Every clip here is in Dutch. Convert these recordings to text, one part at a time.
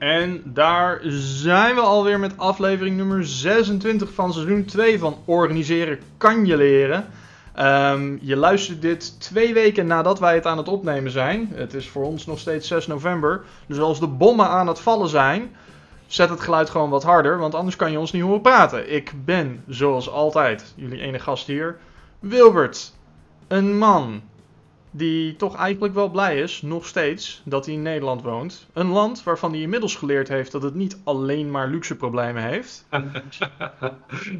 En daar zijn we alweer met aflevering nummer 26 van seizoen 2 van Organiseren kan je leren. Je luistert dit 2 weken nadat wij het aan het opnemen zijn. Het is voor ons nog steeds 6 november. Dus als de bommen aan het vallen zijn, zet het geluid gewoon wat harder, want anders kan je ons niet horen praten. Ik ben, zoals altijd, jullie ene gast hier, Wilbert. Een man die toch eigenlijk wel blij is, nog steeds, dat hij in Nederland woont. Een land waarvan hij inmiddels geleerd heeft dat het niet alleen maar luxe problemen heeft.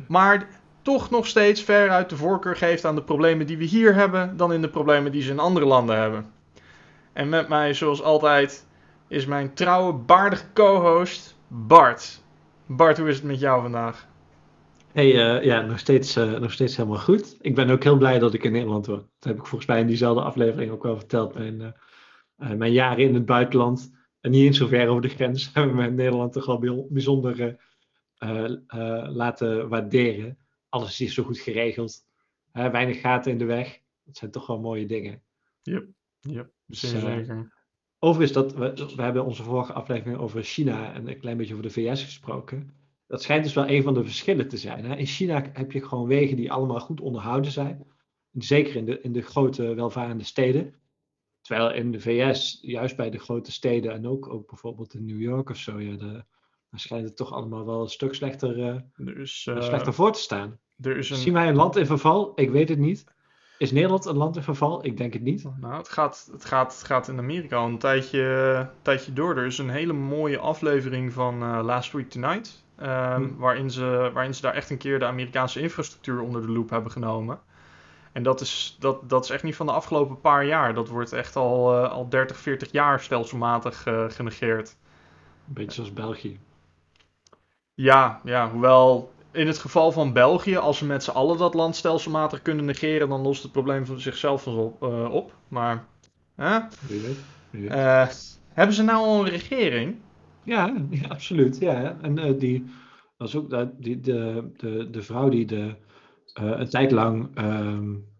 Maar toch nog steeds veruit de voorkeur geeft aan de problemen die we hier hebben, dan in de problemen die ze in andere landen hebben. En met mij, zoals altijd, is mijn trouwe, baardige co-host Bart. Bart, hoe is het met jou vandaag? Hey, nog steeds helemaal goed. Ik ben ook heel blij dat ik in Nederland woon. Dat heb ik volgens mij in diezelfde aflevering ook wel verteld. Mijn jaren in het buitenland, en niet eens zo ver over de grens, hebben we in Nederland toch al bijzonder laten waarderen. Alles is zo goed geregeld. Weinig gaten in de weg. Dat zijn toch wel mooie dingen. Yep. Dus, zeker. Overigens, we hebben onze vorige aflevering over China en een klein beetje over de VS gesproken. Dat schijnt dus wel een van de verschillen te zijn. Hè? In China heb je gewoon wegen die allemaal goed onderhouden zijn. Zeker in de grote welvarende steden. Terwijl in de VS, juist bij de grote steden en ook bijvoorbeeld in New York of zo, daar schijnt het toch allemaal wel een stuk slechter voor te staan. Zien wij een land in verval? Ik weet het niet. Is Nederland een land in verval? Ik denk het niet. Nou, het gaat in Amerika al een tijdje door. Er is een hele mooie aflevering van Last Week Tonight. Waarin ze daar echt een keer de Amerikaanse infrastructuur onder de loep hebben genomen. En dat is echt niet van de afgelopen paar jaar. Dat wordt echt al 30, 40 jaar stelselmatig genegeerd. Een beetje zoals België. Ja, hoewel in het geval van België, als ze met z'n allen dat land stelselmatig kunnen negeren, dan lost het probleem van zichzelf op. Maar, hebben ze nou al een regering? Ja, absoluut. Ja. En die was ook de vrouw die een tijd lang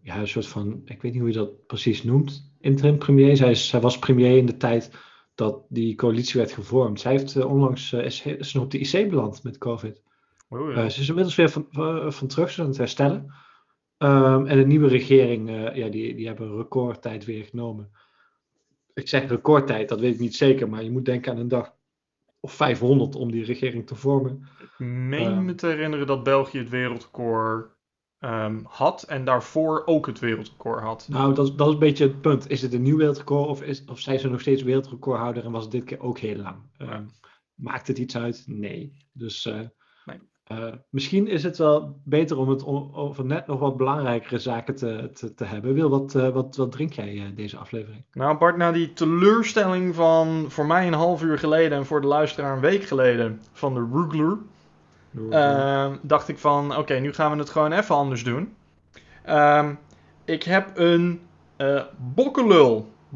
een soort van, ik weet niet hoe je dat precies noemt, interim premier. Zij was premier in de tijd dat die coalitie werd gevormd. Zij heeft onlangs is nog op de IC beland met COVID. Oh, ja. Ze is inmiddels weer van terug, ze aan het herstellen. En de nieuwe regering, die hebben recordtijd weer genomen. Ik zeg recordtijd, dat weet ik niet zeker, maar je moet denken aan een dag of 500 om die regering te vormen. Ik meen me te herinneren dat België het wereldrecord had en daarvoor ook het wereldrecord had. Nou, dat is een beetje het punt. Is het een nieuw wereldrecord of zijn ze nog steeds wereldrecordhouder en was het dit keer ook heel lang? Maakt het iets uit? Nee. Dus misschien is het wel beter om het over net nog wat belangrijkere zaken te hebben. Wil, wat drink jij deze aflevering? Nou, Bart, na die teleurstelling van voor mij een half uur geleden en voor de luisteraar een week geleden van de Ruggler, dacht ik van oké, nu gaan we het gewoon even anders doen. Ik heb een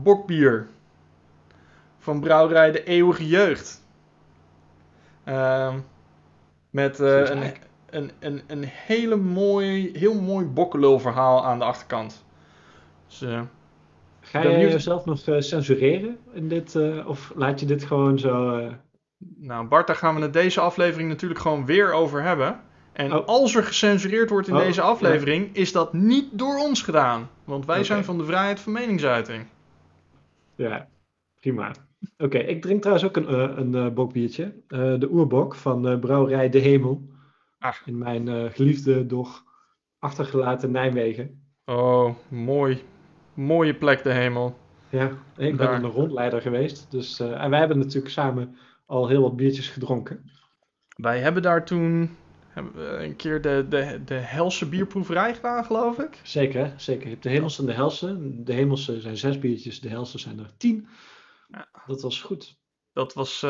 bokbier van brouwerij De Eeuwige Jeugd. Met een heel mooi bokkelul verhaal aan de achterkant. Dus, ga je jezelf nog censureren in dit? Of laat je dit gewoon zo? Nou Bart, daar gaan we het deze aflevering natuurlijk gewoon weer over hebben. En als er gecensureerd wordt in deze aflevering, is dat niet door ons gedaan. Want wij zijn van de vrijheid van meningsuiting. Ja, prima. Oké, ik drink trouwens ook een bokbiertje. De Oerbok van brouwerij De Hemel. Ach. In mijn geliefde, doch achtergelaten Nijmegen. Oh, mooi. Mooie plek, De Hemel. Ja, ik ben een rondleider geweest. Dus, en wij hebben natuurlijk samen al heel wat biertjes gedronken. Wij hebben daar toen een keer de Helse bierproeverij gedaan, geloof ik. Zeker. Je hebt de Hemelse en de Helse. De Hemelse zijn 6 biertjes, de Helse zijn er 10. Ja. Dat was goed. Dat was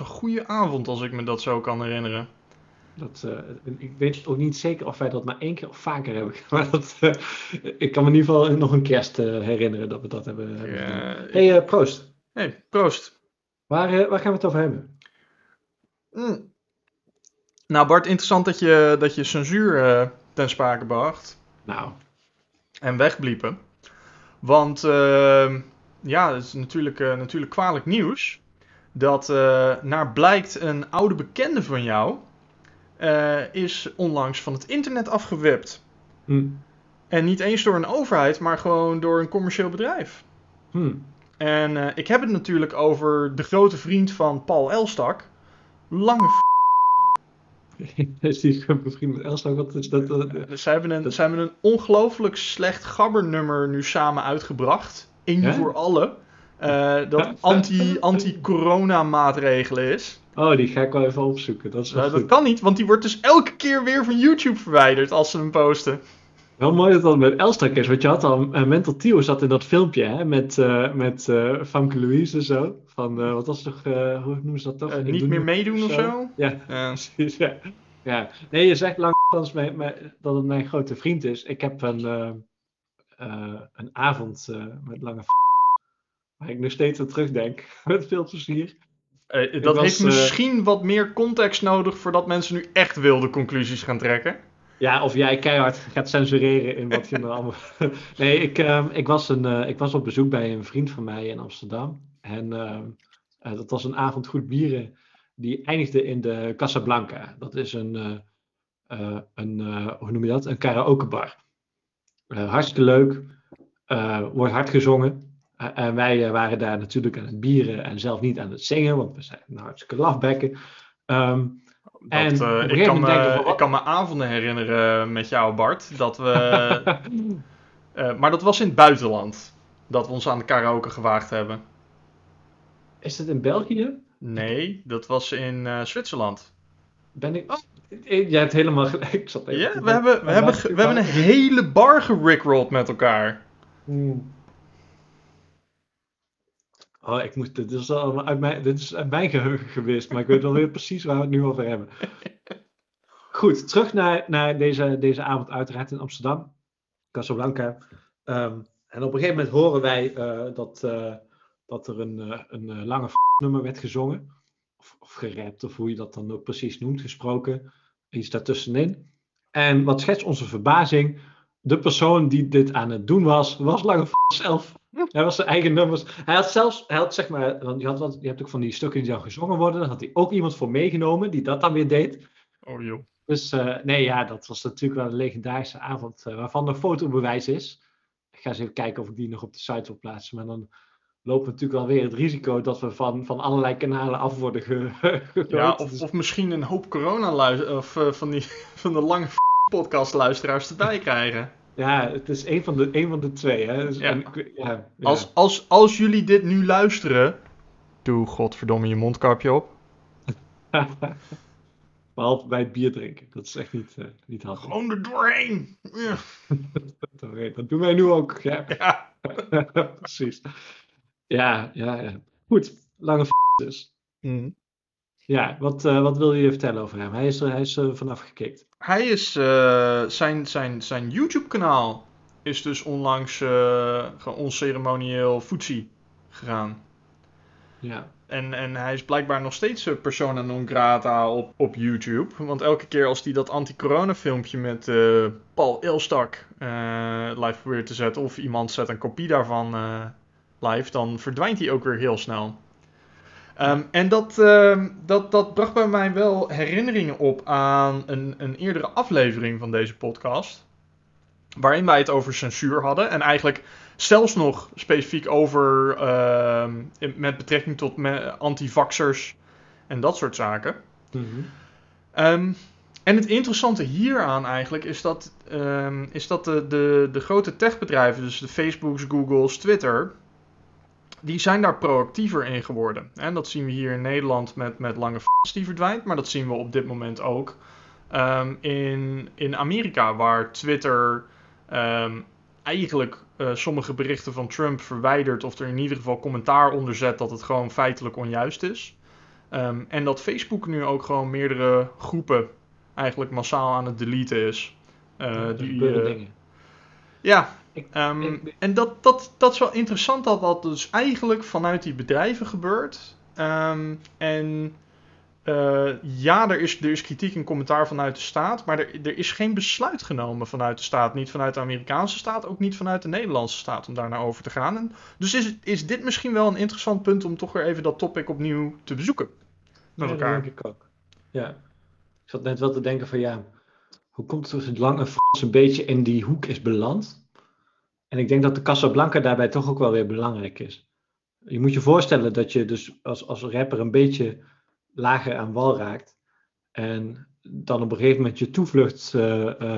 een goede avond, als ik me dat zo kan herinneren. Ik weet ook niet zeker of wij dat maar 1 keer of vaker hebben. Maar ik kan me in ieder geval nog een kerst herinneren dat we dat hebben gedaan. Hey, proost. Hey, proost. Waar gaan we het over hebben? Nou Bart, interessant dat je censuur ten sprake bracht. Nou. En wegbliepen. Want... ja, dat is natuurlijk kwalijk nieuws. dat naar blijkt een oude bekende van jou is onlangs van het internet afgewept. Mm. En niet eens door een overheid, maar gewoon door een commercieel bedrijf. Mm. En ik heb het natuurlijk over de grote vriend van Paul Elstak, Lange Frans. Is die bevriend met Elstak? Wat is dat? Ze hebben een ongelooflijk slecht gabbernummer nu samen uitgebracht. Eén voor alle. Dat anti-corona maatregelen is. Oh, die ga ik wel even opzoeken. Dat is wel goed. Dat kan niet, want die wordt dus elke keer weer van YouTube verwijderd als ze hem posten. Wel mooi dat dat met Elstak is, want je had al... Mental Theo zat in dat filmpje, hè, met Famke Louise en zo. Van, wat was toch... hoe noemen ze dat toch? Niet meer meedoen of zo? Ja, precies. Ja. Nee, je zegt lang dat het mijn grote vriend is. Ik heb een avond met Lange waar ik nog steeds aan terugdenk. Met veel plezier. Dat heeft misschien wat meer context nodig voordat mensen nu echt wilde conclusies gaan trekken. Ja, of jij keihard gaat censureren in wat je nou allemaal... Nee, ik was op bezoek bij een vriend van mij in Amsterdam. En dat was een avond goed bieren. Die eindigde in de Casablanca. Dat is hoe noem je dat? Een karaokebar. Hartstikke leuk. Wordt hard gezongen. En wij waren daar natuurlijk aan het bieren en zelf niet aan het zingen. Want we zijn hartstikke lafbekken. Ik kan me avonden herinneren met jou, Bart, dat we... maar dat was in het buitenland, dat we ons aan de karaoke gewaagd hebben. Is dat in België? Nee, dat was in Zwitserland. Jij hebt helemaal gelijk. We hebben een hele bar gerickrolled met elkaar. Oh, dit is uit mijn geheugen geweest, maar ik weet wel weer precies waar we het nu over hebben. Goed, terug naar deze avond uiteraard in Amsterdam, Casablanca. En op een gegeven moment horen wij dat er een lange nummer werd gezongen. Of gerapt, of hoe je dat dan ook precies noemt, gesproken. Iets daartussenin. En wat schetst onze verbazing? De persoon die dit aan het doen was Lange Frans zelf. Hij was zijn eigen nummers. Je hebt ook van die stukken die dan gezongen worden. Dan had hij ook iemand voor meegenomen die dat dan weer deed. Oh joh. Dus dat was natuurlijk wel een legendarische avond. Waarvan er fotobewijs is. Ik ga eens even kijken of ik die nog op de site wil plaatsen. Maar dan lopen we natuurlijk alweer het risico dat we van allerlei kanalen af worden gegooid. Ja, of misschien een hoop van de Lange podcastluisteraars erbij krijgen. Ja, het is een van de twee. Hè? Dus, ja. Als jullie dit nu luisteren... Doe godverdomme je mondkapje op. Behalve bij het bier drinken. Dat is echt niet handig. Gewoon er doorheen! Dat doen wij nu ook. Ja. Precies. Ja. Goed. Lange dus. Mm. Ja, wat wil je vertellen over hem? Hij is vanaf gekikt. Hij is... zijn YouTube-kanaal is dus onlangs onceremonieel footsie gegaan. Ja. En hij is blijkbaar nog steeds persona non grata op YouTube. Want elke keer als hij dat anti-corona-filmpje met Paul Elstak live probeert te zetten... of iemand zet een kopie daarvan live, dan verdwijnt hij ook weer heel snel. En dat bracht bij mij wel herinneringen op aan een eerdere aflevering van deze podcast. Waarin wij het over censuur hadden. En eigenlijk zelfs nog specifiek over met betrekking tot antivaxxers en dat soort zaken. Mm-hmm. En het interessante hieraan eigenlijk is dat de grote techbedrijven, dus de Facebooks, Googles, Twitter... Die zijn daar proactiever in geworden. En dat zien we hier in Nederland met Lange Frans die verdwijnt. Maar dat zien we op dit moment ook in Amerika. Waar Twitter eigenlijk sommige berichten van Trump verwijdert. Of er in ieder geval commentaar onder zet dat het gewoon feitelijk onjuist is. En dat Facebook nu ook gewoon meerdere groepen eigenlijk massaal aan het deleten is. Ja. En dat is wel interessant dat dus eigenlijk vanuit die bedrijven gebeurt. En Ja, er is kritiek en commentaar vanuit de staat, maar er is geen besluit genomen vanuit de staat. Niet vanuit de Amerikaanse staat, ook niet vanuit de Nederlandse staat om daar naar over te gaan. En dus is dit misschien wel een interessant punt om toch weer even dat topic opnieuw te bezoeken. Met elkaar. Ja, dat denk ik ook. Ja. Ik zat net wel te denken van ja, hoe komt het dat Lange Frans een beetje in die hoek is beland? En ik denk dat de Casablanca daarbij toch ook wel weer belangrijk is. Je moet je voorstellen dat je dus als rapper een beetje lager aan wal raakt en dan op een gegeven moment je toevlucht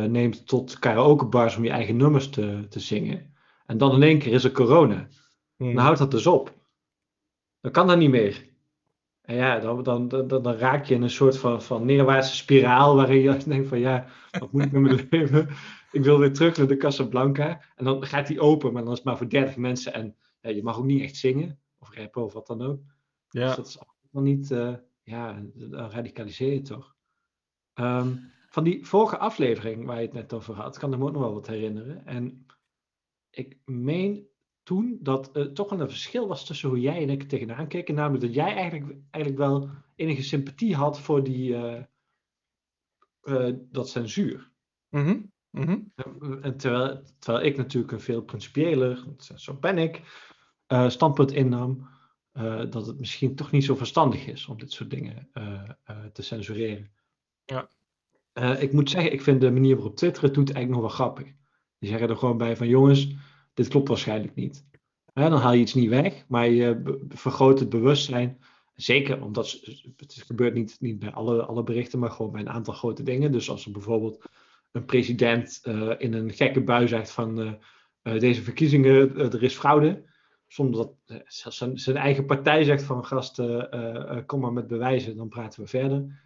neemt tot karaokebars om je eigen nummers te zingen. En dan in één keer is er corona. Dan houdt dat dus op. Dan kan dat niet meer. En ja, dan raak je in een soort van neerwaartse spiraal waarin je denkt van ja, wat moet ik met mijn leven? Ik wil weer terug naar de Casablanca. En dan gaat die open, maar dan is het maar voor 30 mensen en ja, je mag ook niet echt zingen of rappen of wat dan ook. Ja. Dus dat is allemaal niet... Ja, dan radicaliseer je toch. Van die vorige aflevering waar je het net over had, kan ik me ook nog wel wat herinneren. En ik meen toen dat er toch wel een verschil was tussen hoe jij en ik tegenaan keken. Namelijk dat jij eigenlijk wel enige sympathie had voor dat censuur. Mm-hmm. Mm-hmm. En terwijl ik natuurlijk een veel principiëler, zo ben ik, standpunt innam. Dat het misschien toch niet zo verstandig is om dit soort dingen te censureren. Ja. Ik moet zeggen, ik vind de manier waarop Twitter het doet eigenlijk nog wel grappig. Die zeggen er gewoon bij van jongens, dit klopt waarschijnlijk niet. Dan haal je iets niet weg, maar je vergroot het bewustzijn. Zeker, omdat het gebeurt niet bij alle berichten, maar gewoon bij een aantal grote dingen. Dus als er bijvoorbeeld een president in een gekke bui zegt van deze verkiezingen, er is fraude. Soms dat zijn eigen partij zegt van gasten, kom maar met bewijzen, dan praten we verder.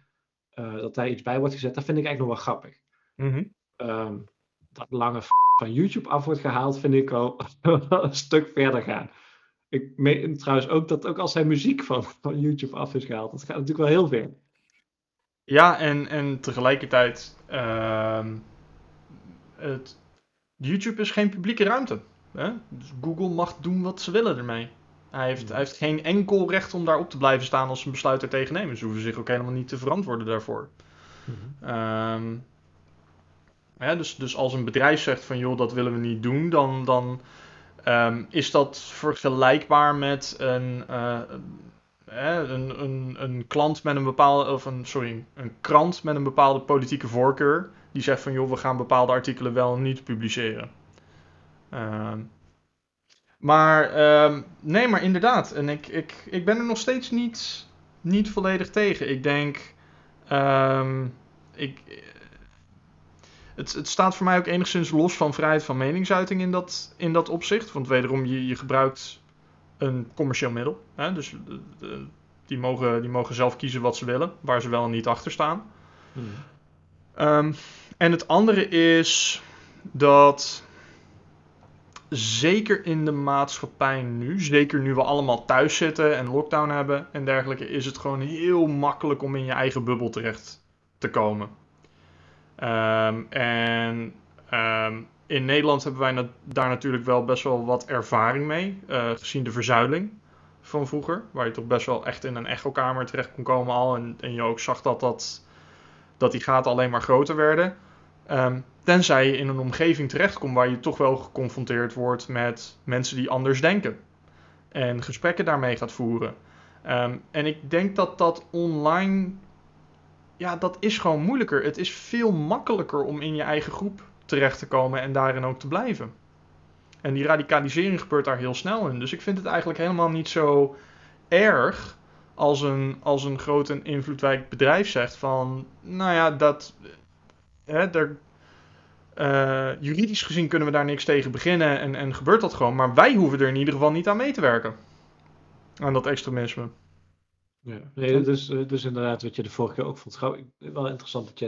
Dat daar iets bij wordt gezet, dat vind ik eigenlijk nog wel grappig. Mm-hmm. Dat Lange van YouTube af wordt gehaald, vind ik al een stuk verder gaan. Ik meen trouwens ook dat ook al zijn muziek van YouTube af is gehaald. Dat gaat natuurlijk wel heel ver. Ja, en tegelijkertijd, YouTube is geen publieke ruimte. Hè? Dus Google mag doen wat ze willen ermee. Hij heeft geen enkel recht om daarop te blijven staan als ze een besluit ertegen nemen. Ze hoeven zich ook helemaal niet te verantwoorden daarvoor. Mm-hmm. Dus als een bedrijf zegt van joh, dat willen we niet doen, dan is dat vergelijkbaar met een krant met een bepaalde politieke voorkeur die zegt van joh, we gaan bepaalde artikelen wel en niet publiceren. Maar inderdaad. En ik ben er nog steeds niet volledig tegen. Ik denk... Het staat voor mij ook enigszins los van vrijheid van meningsuiting in dat opzicht. Want wederom, je gebruikt een commercieel middel. Hè? Dus die mogen zelf kiezen wat ze willen. Waar ze wel en niet achter staan. En het andere is dat... Zeker in de maatschappij nu, zeker nu we allemaal thuis zitten en lockdown hebben en dergelijke, is het gewoon heel makkelijk om in je eigen bubbel terecht te komen. In Nederland hebben wij daar natuurlijk wel best wel wat ervaring mee, gezien de verzuiling van vroeger, waar je toch best wel echt in een echokamer terecht kon komen al en je ook zag dat die gaten alleen maar groter werden. Tenzij je in een omgeving terechtkomt waar je toch wel geconfronteerd wordt met mensen die anders denken. En gesprekken daarmee gaat voeren. En ik denk dat online... Ja, dat is gewoon moeilijker. Het is veel makkelijker om in je eigen groep terecht te komen en daarin ook te blijven. En die radicalisering gebeurt daar heel snel in. Dus ik vind het eigenlijk helemaal niet zo erg als een groot en invloedrijk bedrijf zegt van... Nou ja, dat... juridisch gezien kunnen we daar niks tegen beginnen en gebeurt dat gewoon. Maar wij hoeven er in ieder geval niet aan mee te werken. Aan dat extremisme. Ja, nee, dat is dus inderdaad wat je de vorige keer ook vond. Wel interessant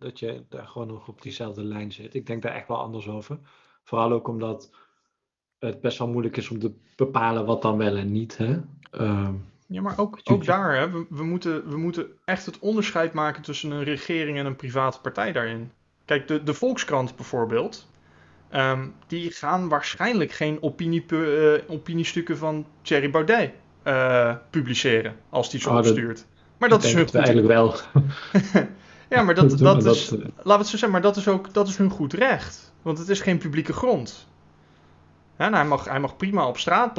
dat je daar gewoon nog op diezelfde lijn zit. Ik denk daar echt wel anders over. Vooral ook omdat het best wel moeilijk is om te bepalen wat dan wel en niet. Hè? Ja, maar ook daar, hè? We moeten echt het onderscheid maken tussen een regering en een private partij daarin. Kijk, de Volkskrant bijvoorbeeld, die gaan waarschijnlijk geen opiniestukken van Thierry Baudet publiceren als die zo stuurt. Maar dat is hun goed. Eigenlijk wel. Ja, maar laten we het zo zeggen, maar dat is hun goed recht. Want het is geen publieke grond. Ja, nou, hij mag prima op straat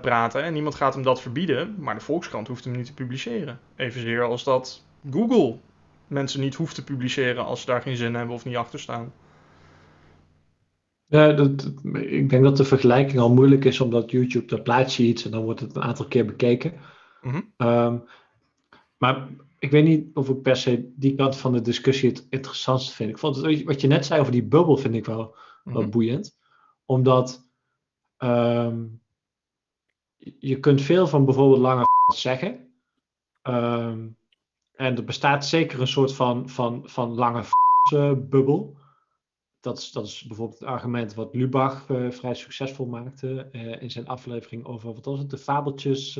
praten en niemand gaat hem dat verbieden. Maar de Volkskrant hoeft hem niet te publiceren. Evenzeer als dat Google mensen niet hoeft te publiceren als ze daar geen zin in hebben of niet achter staan. Ja, ik denk dat de vergelijking al moeilijk is, omdat YouTube, daar plaats je iets en dan wordt het een aantal keer bekeken. Mm-hmm. Maar ik weet niet of ik per se die kant van de discussie het interessantst vind. Ik vond het, wat je net zei over die bubbel, vind ik wel, mm-hmm, wel boeiend. Omdat je kunt veel van bijvoorbeeld Lange Frans zeggen. En er bestaat zeker een soort van Lange Frans bubbel. Dat is bijvoorbeeld het argument wat Lubach vrij succesvol maakte in zijn aflevering over, wat was het, De Fabeltjes...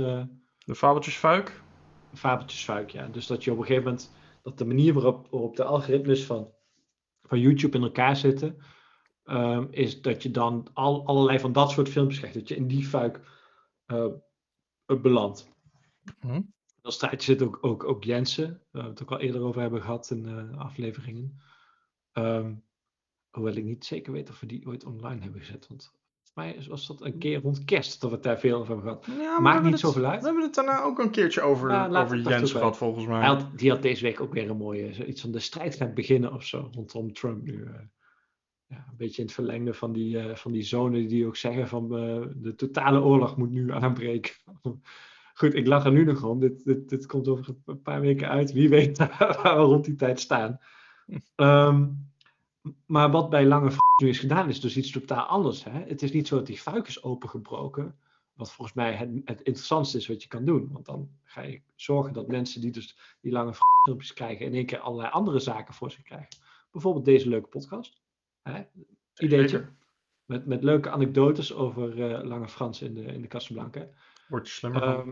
De Fabeltjesfuik? De Fabeltjesfuik, ja. Dus dat je op een gegeven moment, dat de manier waarop de algoritmes van YouTube in elkaar zitten, is dat je dan allerlei van dat soort filmpjes krijgt, dat je in die fuik belandt. Mm-hmm. Dat straatje zit ook Jensen, waar we het ook al eerder over hebben gehad in afleveringen. Hoewel ik niet zeker weet of we die ooit online hebben gezet. Want volgens mij was dat een keer rond kerst dat we het daar veel over hebben gehad. Ja, maakt niet zoveel uit. We hebben het daarna ook een keertje over Jens gehad, volgens mij. Die had deze week ook weer een mooie, iets van de strijd gaat beginnen of zo, rondom Trump nu. Ja, een beetje in het verlengde van die zonen die ook zeggen van de totale oorlog moet nu aanbreken. Goed, ik lach er nu nog om. Dit komt over een paar weken uit. Wie weet waar we rond die tijd staan. Maar wat bij Lange Frans nu is gedaan, is dus iets totaal anders. Hè? Het is niet zo dat die fuik is opengebroken, wat volgens mij het interessantste is wat je kan doen. Want dan ga je zorgen dat mensen die dus die Lange Frans filmpjes krijgen, in één keer allerlei andere zaken voor zich krijgen. Bijvoorbeeld deze leuke podcast. Hè? Ideetje. Met leuke anekdotes over Lange Frans in de Casablanca. Word je slimmer.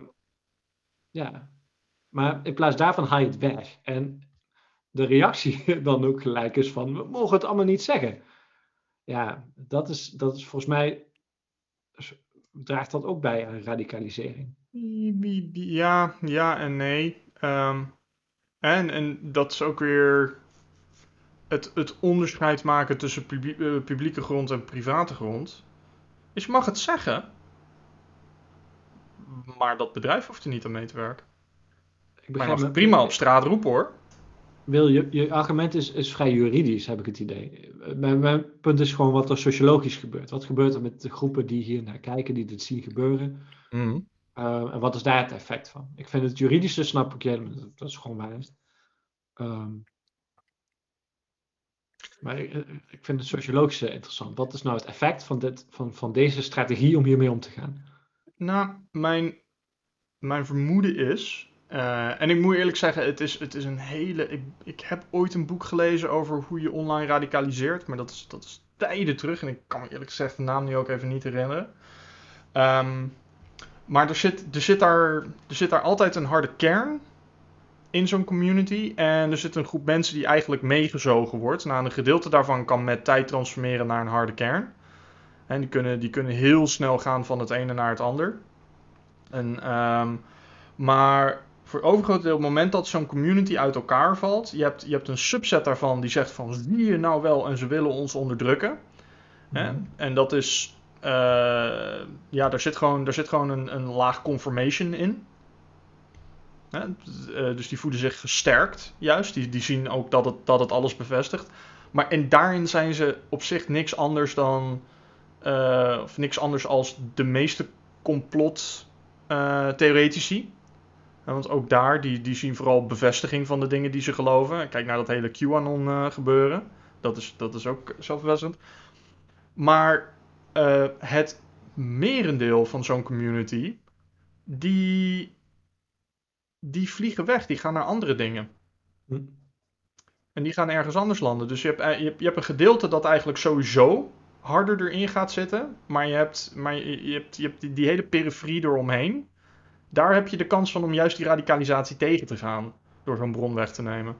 Ja. Maar in plaats daarvan haal je het weg. En de reactie dan ook gelijk is van, we mogen het allemaal niet zeggen. Ja, dat is volgens mij, draagt dat ook bij aan radicalisering. Ja, ja en nee. En dat is ook weer het onderscheid maken tussen publieke grond en private grond. Dus je mag het zeggen, maar dat bedrijf hoeft er niet aan mee te werken. Ik begrijp het prima op straat roepen, hoor. Wil je argument is vrij juridisch, heb ik het idee. Mijn punt is gewoon wat er sociologisch gebeurt. Wat gebeurt er met de groepen die hier naar kijken, die dit zien gebeuren? Mm-hmm. En wat is daar het effect van? Ik vind het juridische, snap ik, dat is gewoon waar. Maar ik vind het sociologische interessant. Wat is nou het effect van deze strategie om hiermee om te gaan? Nou, mijn vermoeden is... en ik moet eerlijk zeggen, het is een hele... Ik heb ooit een boek gelezen over hoe je online radicaliseert. Maar dat is tijden terug. En ik kan me eerlijk gezegd de naam nu ook even niet herinneren. Maar er zit daar altijd een harde kern in zo'n community. En er zit een groep mensen die eigenlijk meegezogen wordt. Nou, een gedeelte daarvan kan met tijd transformeren naar een harde kern. En die kunnen heel snel gaan van het ene naar het ander. Maar... voor het overgrote deel, op het moment dat zo'n community uit elkaar valt, je hebt een subset daarvan die zegt van, zie je nou wel, en ze willen ons onderdrukken. Mm-hmm. En dat is, ja, daar zit gewoon een laag conformation in. Dus die voelen zich gesterkt, juist. Die zien ook dat het alles bevestigt. Maar en daarin zijn ze op zich niks anders dan, of niks anders als de meeste complottheoretici. Want ook daar, die zien vooral bevestiging van de dingen die ze geloven. Kijk naar dat hele QAnon gebeuren. Dat is ook zelfbevestigend. Maar het merendeel van zo'n community, die vliegen weg. Die gaan naar andere dingen. Hm. En die gaan ergens anders landen. Dus je hebt een gedeelte dat eigenlijk sowieso harder erin gaat zitten. Maar je hebt die hele periferie eromheen. Daar heb je de kans van om juist die radicalisatie tegen te gaan. Door zo'n bron weg te nemen.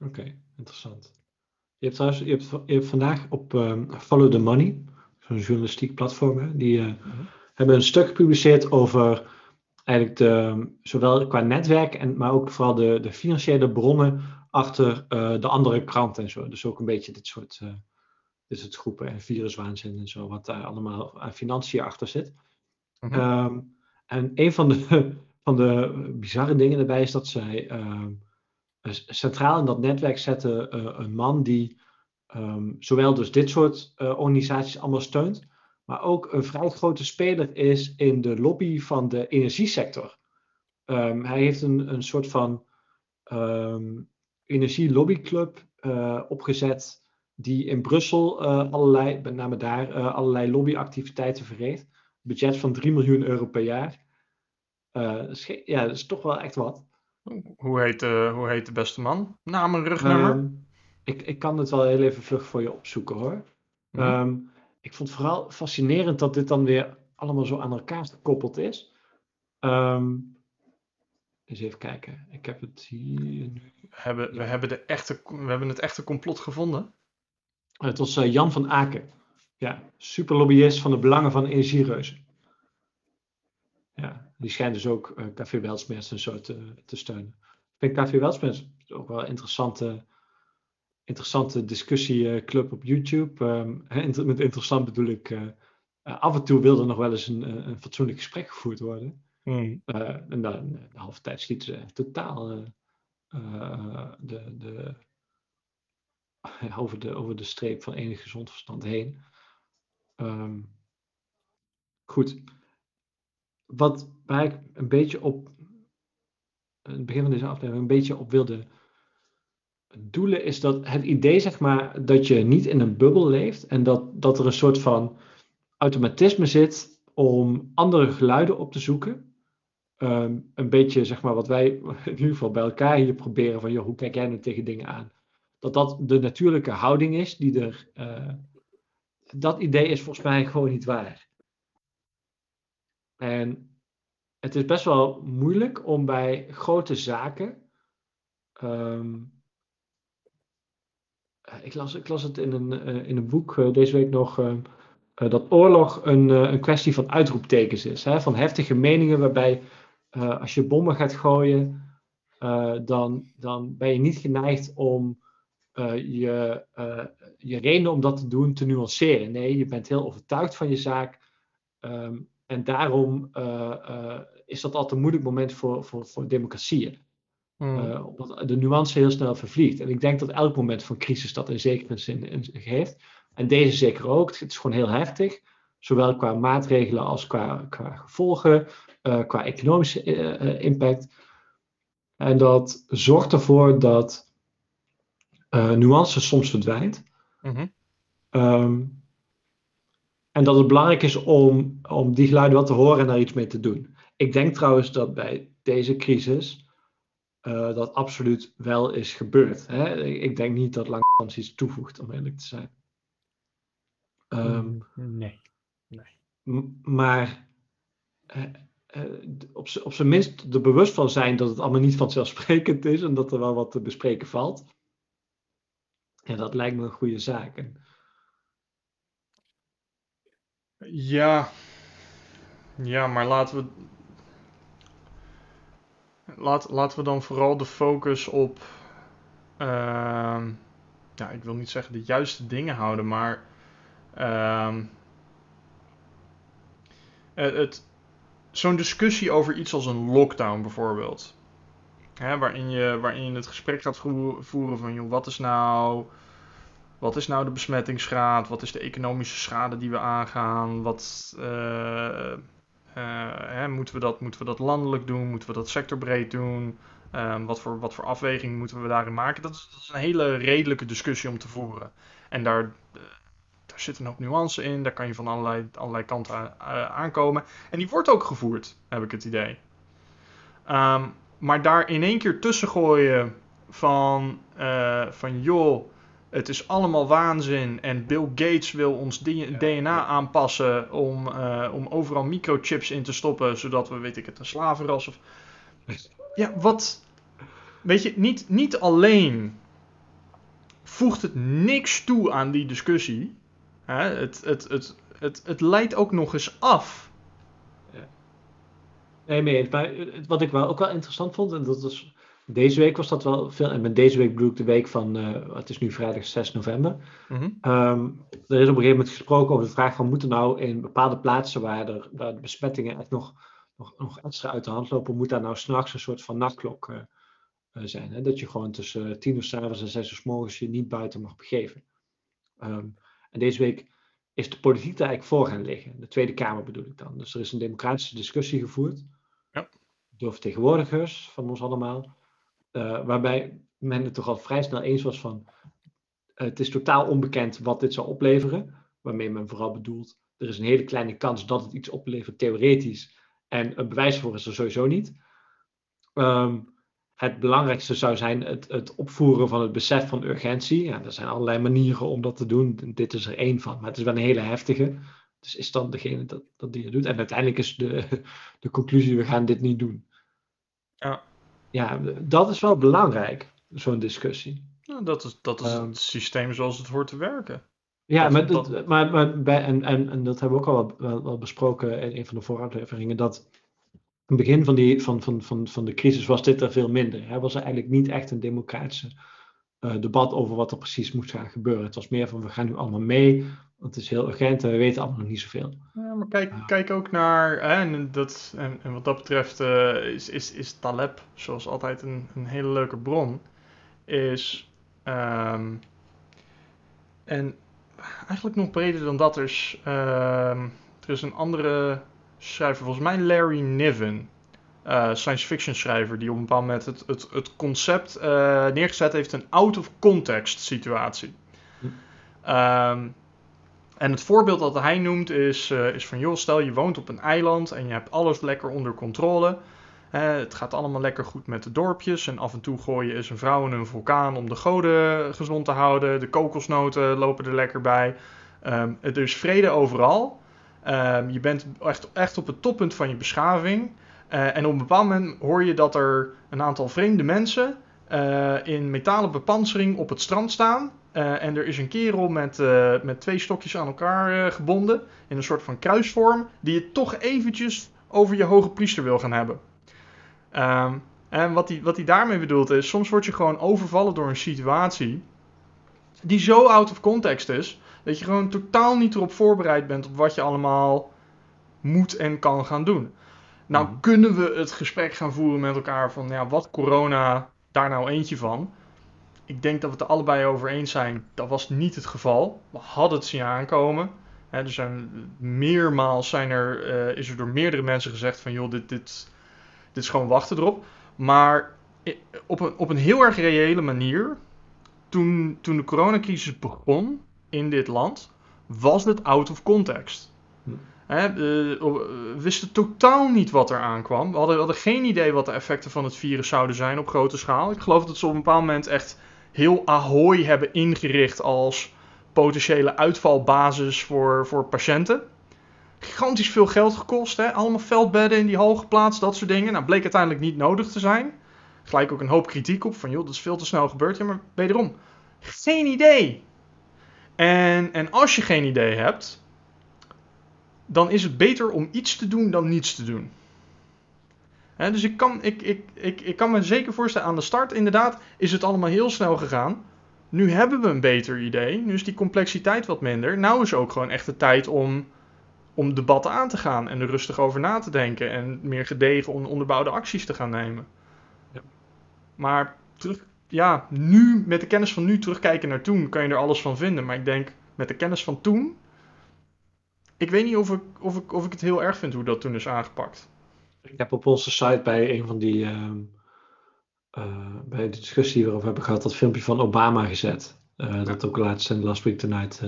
Oké, interessant. Je hebt vandaag op Follow the Money, zo'n journalistiek platform, die hebben een stuk gepubliceerd over eigenlijk zowel qua netwerk, maar ook vooral de financiële bronnen achter de andere kranten en zo. Dus ook een beetje dit soort groepen en viruswaanzin en zo, wat daar allemaal aan financiën achter zit. Mm-hmm. En een van de bizarre dingen daarbij is dat zij centraal in dat netwerk zetten een man die zowel dus dit soort organisaties allemaal steunt, maar ook een vrij grote speler is in de lobby van de energiesector. Hij heeft een soort van energielobbyclub opgezet die in Brussel met name daar, allerlei lobbyactiviteiten verricht. Budget van 3 miljoen euro per jaar. Dat is toch wel echt wat. Hoe heet de beste man? Naam en rugnummer? Ik kan het wel heel even vlug voor je opzoeken hoor. Mm-hmm. Ik vond het vooral fascinerend dat dit dan weer allemaal zo aan elkaar gekoppeld is. Eens even kijken. Ik heb het hier. We hebben het echte complot gevonden. Het was Jan van Aken. Ja, superlobbyist van de belangen van energiereuzen. Ja, die schijnt dus ook Café Weltschmerz en zo te steunen. Ik vind Café Weltschmerz ook wel een interessante discussieclub op YouTube. Met interessant bedoel ik, af en toe wilde nog wel eens een fatsoenlijk gesprek gevoerd worden. Mm. En dan de halve tijd sliet ze totaal over de streep van enig gezond verstand heen. Goed. Waar ik een beetje op, in het begin van deze aflevering, een beetje op wilde doelen, is dat het idee, zeg maar, dat je niet in een bubbel leeft en dat er een soort van automatisme zit om andere geluiden op te zoeken. Een beetje, zeg maar, wat wij in ieder geval bij elkaar hier proberen van, joh, hoe kijk jij nou tegen dingen aan? Dat de natuurlijke houding is die er... dat idee is volgens mij gewoon niet waar. En het is best wel moeilijk om bij grote zaken... Ik las het in een boek deze week nog... dat oorlog een kwestie van uitroeptekens is. Hè? Van heftige meningen waarbij als je bommen gaat gooien... Dan ben je niet geneigd om... je reden om dat te doen te nuanceren. Nee, je bent heel overtuigd van je zaak. En daarom is dat altijd een moeilijk moment voor democratieën. Omdat de nuance heel snel vervliegt. En ik denk dat elk moment van crisis dat in zekere zin heeft. En deze zeker ook. Het is gewoon heel heftig. Zowel qua maatregelen als qua gevolgen. Qua economische impact. En dat zorgt ervoor dat... nuance soms verdwijnt. Mm-hmm. En dat het belangrijk is om die geluiden wel te horen en daar iets mee te doen. Ik denk trouwens dat bij deze crisis dat absoluut wel is gebeurd. Hè? Ik denk niet dat Lange Frans iets toevoegt, om eerlijk te zijn. Nee. Op zijn minst er bewust van zijn dat het allemaal niet vanzelfsprekend is en dat er wel wat te bespreken valt. Ja, dat lijkt me een goede zaak. Ja, maar laten we dan vooral de focus op... ik wil niet zeggen de juiste dingen houden, maar... zo'n discussie over iets als een lockdown bijvoorbeeld... Hè, waarin je het gesprek gaat voeren van... joh, wat is nou de besmettingsgraad? Wat is de economische schade die we aangaan? Moeten we dat landelijk doen? Moeten we dat sectorbreed doen? Wat voor afweging moeten we daarin maken? Dat is een hele redelijke discussie om te voeren. En daar zit een hoop nuance in. Daar kan je van allerlei kanten aankomen. En die wordt ook gevoerd, heb ik het idee. Maar daar in één keer tussen gooien van joh, het is allemaal waanzin en Bill Gates wil ons DNA aanpassen om overal microchips in te stoppen, zodat we, weet ik het, een slavenras of... Ja, wat... Weet je, niet alleen voegt het niks toe aan die discussie, hè? Het leidt ook nog eens af. Nee, mee eens. Maar wat ik wel ook wel interessant vond, en dat was, deze week was dat wel veel, en met deze week bedoel ik de week van, het is nu vrijdag 6 november. Mm-hmm. Er is op een gegeven moment gesproken over de vraag van, moeten nou in bepaalde plaatsen waar de besmettingen echt nog extra uit de hand lopen, moet daar nou s'nachts een soort van nachtklok zijn. Hè? Dat je gewoon tussen 10 uur 's avonds en 6 uur 's morgens je niet buiten mag begeven. En deze week is de politiek daar eigenlijk voor gaan liggen. De Tweede Kamer bedoel ik dan. Dus er is een democratische discussie gevoerd. Ja. Door vertegenwoordigers van ons allemaal. Waarbij men het toch al vrij snel eens was van, het is totaal onbekend wat dit zou opleveren. Waarmee men vooral bedoelt, er is een hele kleine kans dat het iets oplevert theoretisch. En een bewijs voor is er sowieso niet. Het belangrijkste zou zijn het opvoeren van het besef van urgentie. Ja, er zijn allerlei manieren om dat te doen. Dit is er één van, maar het is wel een hele heftige. Dus is dan degene dat die het doet. En uiteindelijk is de conclusie, we gaan dit niet doen. Ja. Ja, dat is wel belangrijk, zo'n discussie. Ja, dat is het systeem zoals het hoort te werken. Ja, maar dat hebben we ook al wel besproken in een van de voorafleveringen, dat in het begin van de crisis was dit er veel minder. Hè? Was er eigenlijk niet echt een democratische debat over wat er precies moest gaan gebeuren. Het was meer van, we gaan nu allemaal mee, want het is heel urgent en we weten allemaal nog niet zoveel. Ja, maar kijk ook naar, hè, en wat dat betreft is Taleb, zoals altijd een hele leuke bron, is en eigenlijk nog breder dan dat is, er is een andere schrijver, volgens mij Larry Niven, science fiction schrijver, die op een bepaald moment het concept neergezet heeft, een out of context situatie. En het voorbeeld dat hij noemt is van, joh, stel je woont op een eiland en je hebt alles lekker onder controle. Het gaat allemaal lekker goed met de dorpjes. En af en toe gooien eens een vrouw in een vulkaan om de goden gezond te houden. De kokosnoten lopen er lekker bij. Er is vrede overal. Je bent echt op het toppunt van je beschaving. En op een bepaald moment hoor je dat er een aantal vreemde mensen in metalen bepansering op het strand staan. En er is een kerel met 2 stokjes aan elkaar gebonden. In een soort van kruisvorm. Die je toch eventjes over je hoge priester wil gaan hebben. En wat hij daarmee bedoelt is, soms word je gewoon overvallen door een situatie die zo out of context is, dat je gewoon totaal niet erop voorbereid bent op wat je allemaal moet en kan gaan doen. Nou kunnen we het gesprek gaan voeren met elkaar van, ja, wat corona daar nou eentje van? Ik denk dat we het er allebei over eens zijn, dat was niet het geval. We hadden het zien aankomen. He, is er door meerdere mensen gezegd van, joh, dit is gewoon wachten erop. Maar op een heel erg reële manier, toen de coronacrisis begon in dit land, was het out of context. We wisten totaal niet wat er aankwam. We hadden geen idee wat de effecten van het virus zouden zijn op grote schaal. Ik geloof dat ze op een bepaald moment echt heel Ahoy hebben ingericht als potentiële uitvalbasis voor patiënten. Gigantisch veel geld gekost. Hè? Allemaal veldbedden in die hal geplaatst, dat soort dingen. Nou, bleek uiteindelijk niet nodig te zijn. Gelijk ook een hoop kritiek op van, joh, dat is veel te snel gebeurd. Ja, maar wederom, geen idee. En als je geen idee hebt, dan is het beter om iets te doen dan niets te doen. Hè, dus ik kan me zeker voorstellen, aan de start inderdaad is het allemaal heel snel gegaan. Nu hebben we een beter idee. Nu is die complexiteit wat minder. Nou is ook gewoon echt de tijd om debatten aan te gaan en er rustig over na te denken en meer gedegen onderbouwde acties te gaan nemen. Ja. Maar nu, met de kennis van nu, terugkijken naar toen, kan je er alles van vinden. Maar ik denk, met de kennis van toen, ik weet niet of ik het heel erg vind hoe dat toen is aangepakt. Ik heb op onze site bij een van die, bij de discussie die we erover hebben gehad, dat filmpje van Obama gezet. Dat ook laatst in Last Week Tonight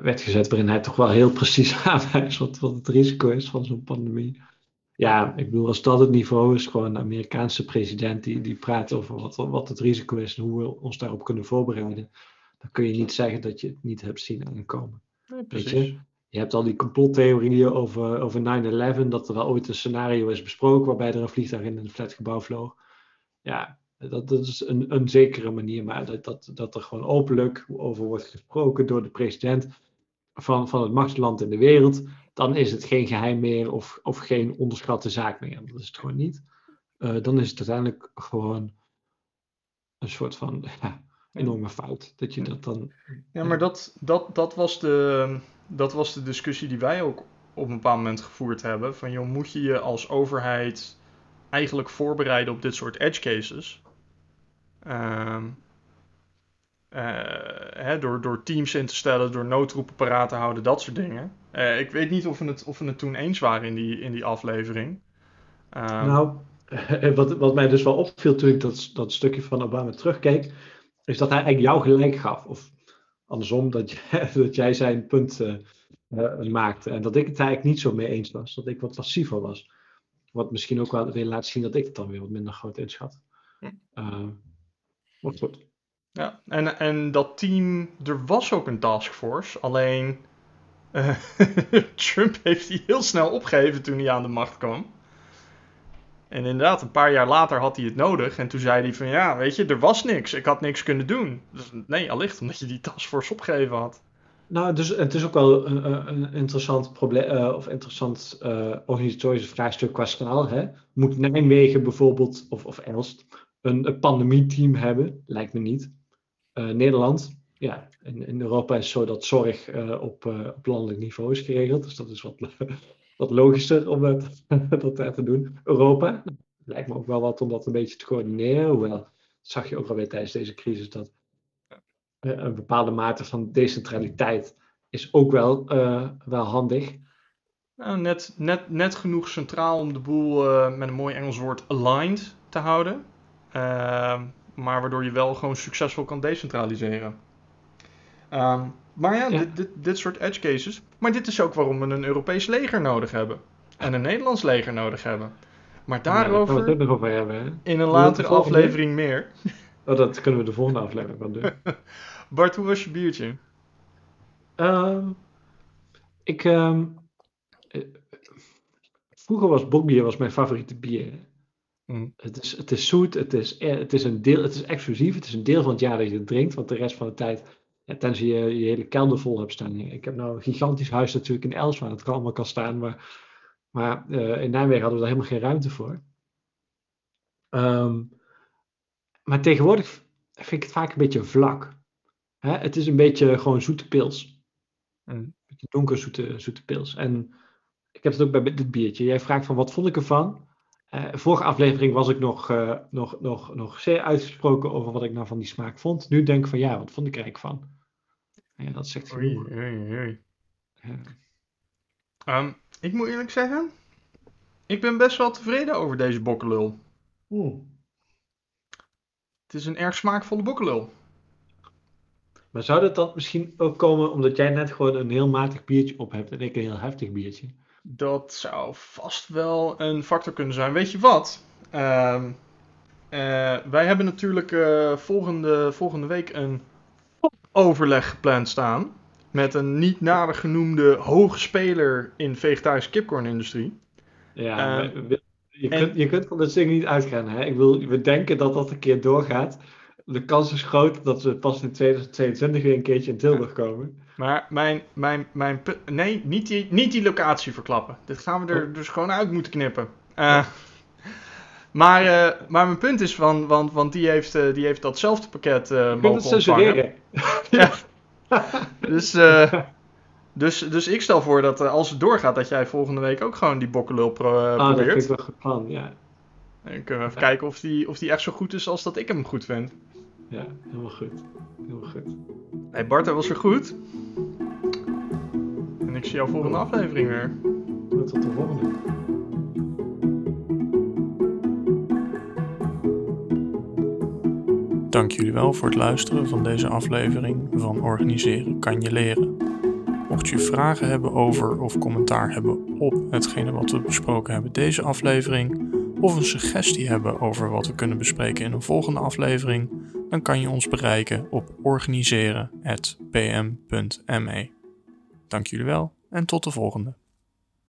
werd gezet, waarin hij toch wel heel precies aanwijst wat het risico is van zo'n pandemie. Ja, ik bedoel, als dat het niveau is, gewoon een Amerikaanse president die praat over wat het risico is en hoe we ons daarop kunnen voorbereiden, dan kun je niet zeggen dat je het niet hebt zien aankomen. Nee, precies. Weet je hebt al die complottheorieën over 9-11, dat er wel ooit een scenario is besproken waarbij er een vliegtuig in een flatgebouw vloog. Ja, dat is een zekere manier, maar dat er gewoon openlijk over wordt gesproken door de president. van het machtsland in de wereld, dan is het geen geheim meer of geen onderschatte zaak meer. Dat is het gewoon niet. Dan is het uiteindelijk gewoon een soort van enorme fout. Dat je dat dan... Ja, maar dat was de discussie die wij ook op een bepaald moment gevoerd hebben. Van joh, moet je je als overheid eigenlijk voorbereiden op dit soort edge cases? Door teams in te stellen, door noodroepen paraat te houden, dat soort dingen. Ik weet niet of we het toen eens waren in die aflevering. Wat mij dus wel opviel toen ik dat stukje van Obama terugkeek, is dat hij eigenlijk jou gelijk gaf. Of andersom, dat jij zijn punt maakte. En dat ik het eigenlijk niet zo mee eens was. Dat ik wat passiever was. Wat misschien ook wel weer laat zien dat ik het dan weer wat minder groot inschat. Wat goed. Ja, en dat team, er was ook een taskforce, alleen Trump heeft die heel snel opgegeven toen hij aan de macht kwam. En inderdaad, een paar jaar later had hij het nodig en toen zei hij van ja, weet je, er was niks, ik had niks kunnen doen. Dus nee, allicht omdat je die taskforce opgegeven had. Nou, dus het is ook wel een interessant probleem of interessant organisatorisch vraagstuk qua schaal, hè? Moet Nijmegen bijvoorbeeld, of Elst, een pandemieteam hebben? Lijkt me niet. Nederland, ja, in Europa is zo dat zorg op landelijk niveau is geregeld. Dus dat is wat logischer om dat daar te doen. Europa, lijkt me ook wel wat om dat een beetje te coördineren. Hoewel, zag je ook alweer tijdens deze crisis dat een bepaalde mate van decentraliteit is ook wel handig. Nou, net genoeg centraal om de boel met een mooi Engels woord aligned te houden. Maar waardoor je wel gewoon succesvol kan decentraliseren. Maar ja, ja. Dit soort edge cases. Maar dit is ook waarom we een Europees leger nodig hebben. En een Nederlands leger nodig hebben. Maar daarover... Ja, daar gaan we het nog over hebben, hè? In een latere aflevering meer. Oh, dat kunnen we de volgende aflevering wel doen. Bart, hoe was je biertje? Vroeger was bokbier mijn favoriete bier. Mm. Het is zoet, het is exclusief, het is een deel van het jaar dat je het drinkt, want de rest van de tijd, ja, tenzij je hele kelder vol hebt staan. Ik heb nou een gigantisch huis natuurlijk in Els, waar dat allemaal kan staan, maar in Nijmegen hadden we daar helemaal geen ruimte voor. Maar tegenwoordig vind ik het vaak een beetje vlak. Hè? Het is een beetje gewoon zoete pils. Een beetje donkerzoete pils. En ik heb het ook bij dit biertje. Jij vraagt van wat vond ik ervan? Vorige aflevering was ik nog zeer uitgesproken over wat ik nou van die smaak vond. Nu denk ik van ja, wat vond ik er eigenlijk van? Ja, dat zegt genoeg. Ik moet eerlijk zeggen, ik ben best wel tevreden over deze bokkelul. Het is een erg smaakvolle bokkelul. Maar zou dat dan misschien ook komen omdat jij net gewoon een heel matig biertje op hebt en ik een heel heftig biertje? Dat zou vast wel een factor kunnen zijn. Weet je wat? Wij hebben natuurlijk volgende week een topoverleg gepland staan. Met een niet nader genoemde hoge speler in vegetarische kipcornindustrie. Ja, je kunt van dit ding niet uitgaan. Hè? We denken dat dat een keer doorgaat. De kans is groot dat we pas in 2022 weer een keertje in Tilburg komen. Maar mijn nee, niet die locatie verklappen. Dit gaan we er dus gewoon uit moeten knippen. Maar mijn punt is, want die heeft datzelfde pakket mogen ontvangen. Ja. Dus ik stel voor dat als het doorgaat, dat jij volgende week ook gewoon die bokkelul probeert. Dat vind ik wel geplan, ja. En kunnen we even kijken of die echt zo goed is als dat ik hem goed vind. Ja, helemaal goed. Helemaal goed. Hey Bart, dat was weer goed. En ik zie jou volgende aflevering weer. Tot de volgende. Dank jullie wel voor het luisteren van deze aflevering van Organiseren kan je leren. Mocht je vragen hebben over of commentaar hebben op hetgene wat we besproken hebben deze aflevering, of een suggestie hebben over wat we kunnen bespreken in een volgende aflevering, dan kan je ons bereiken op organiseren@pm.me. Dank jullie wel en tot de volgende.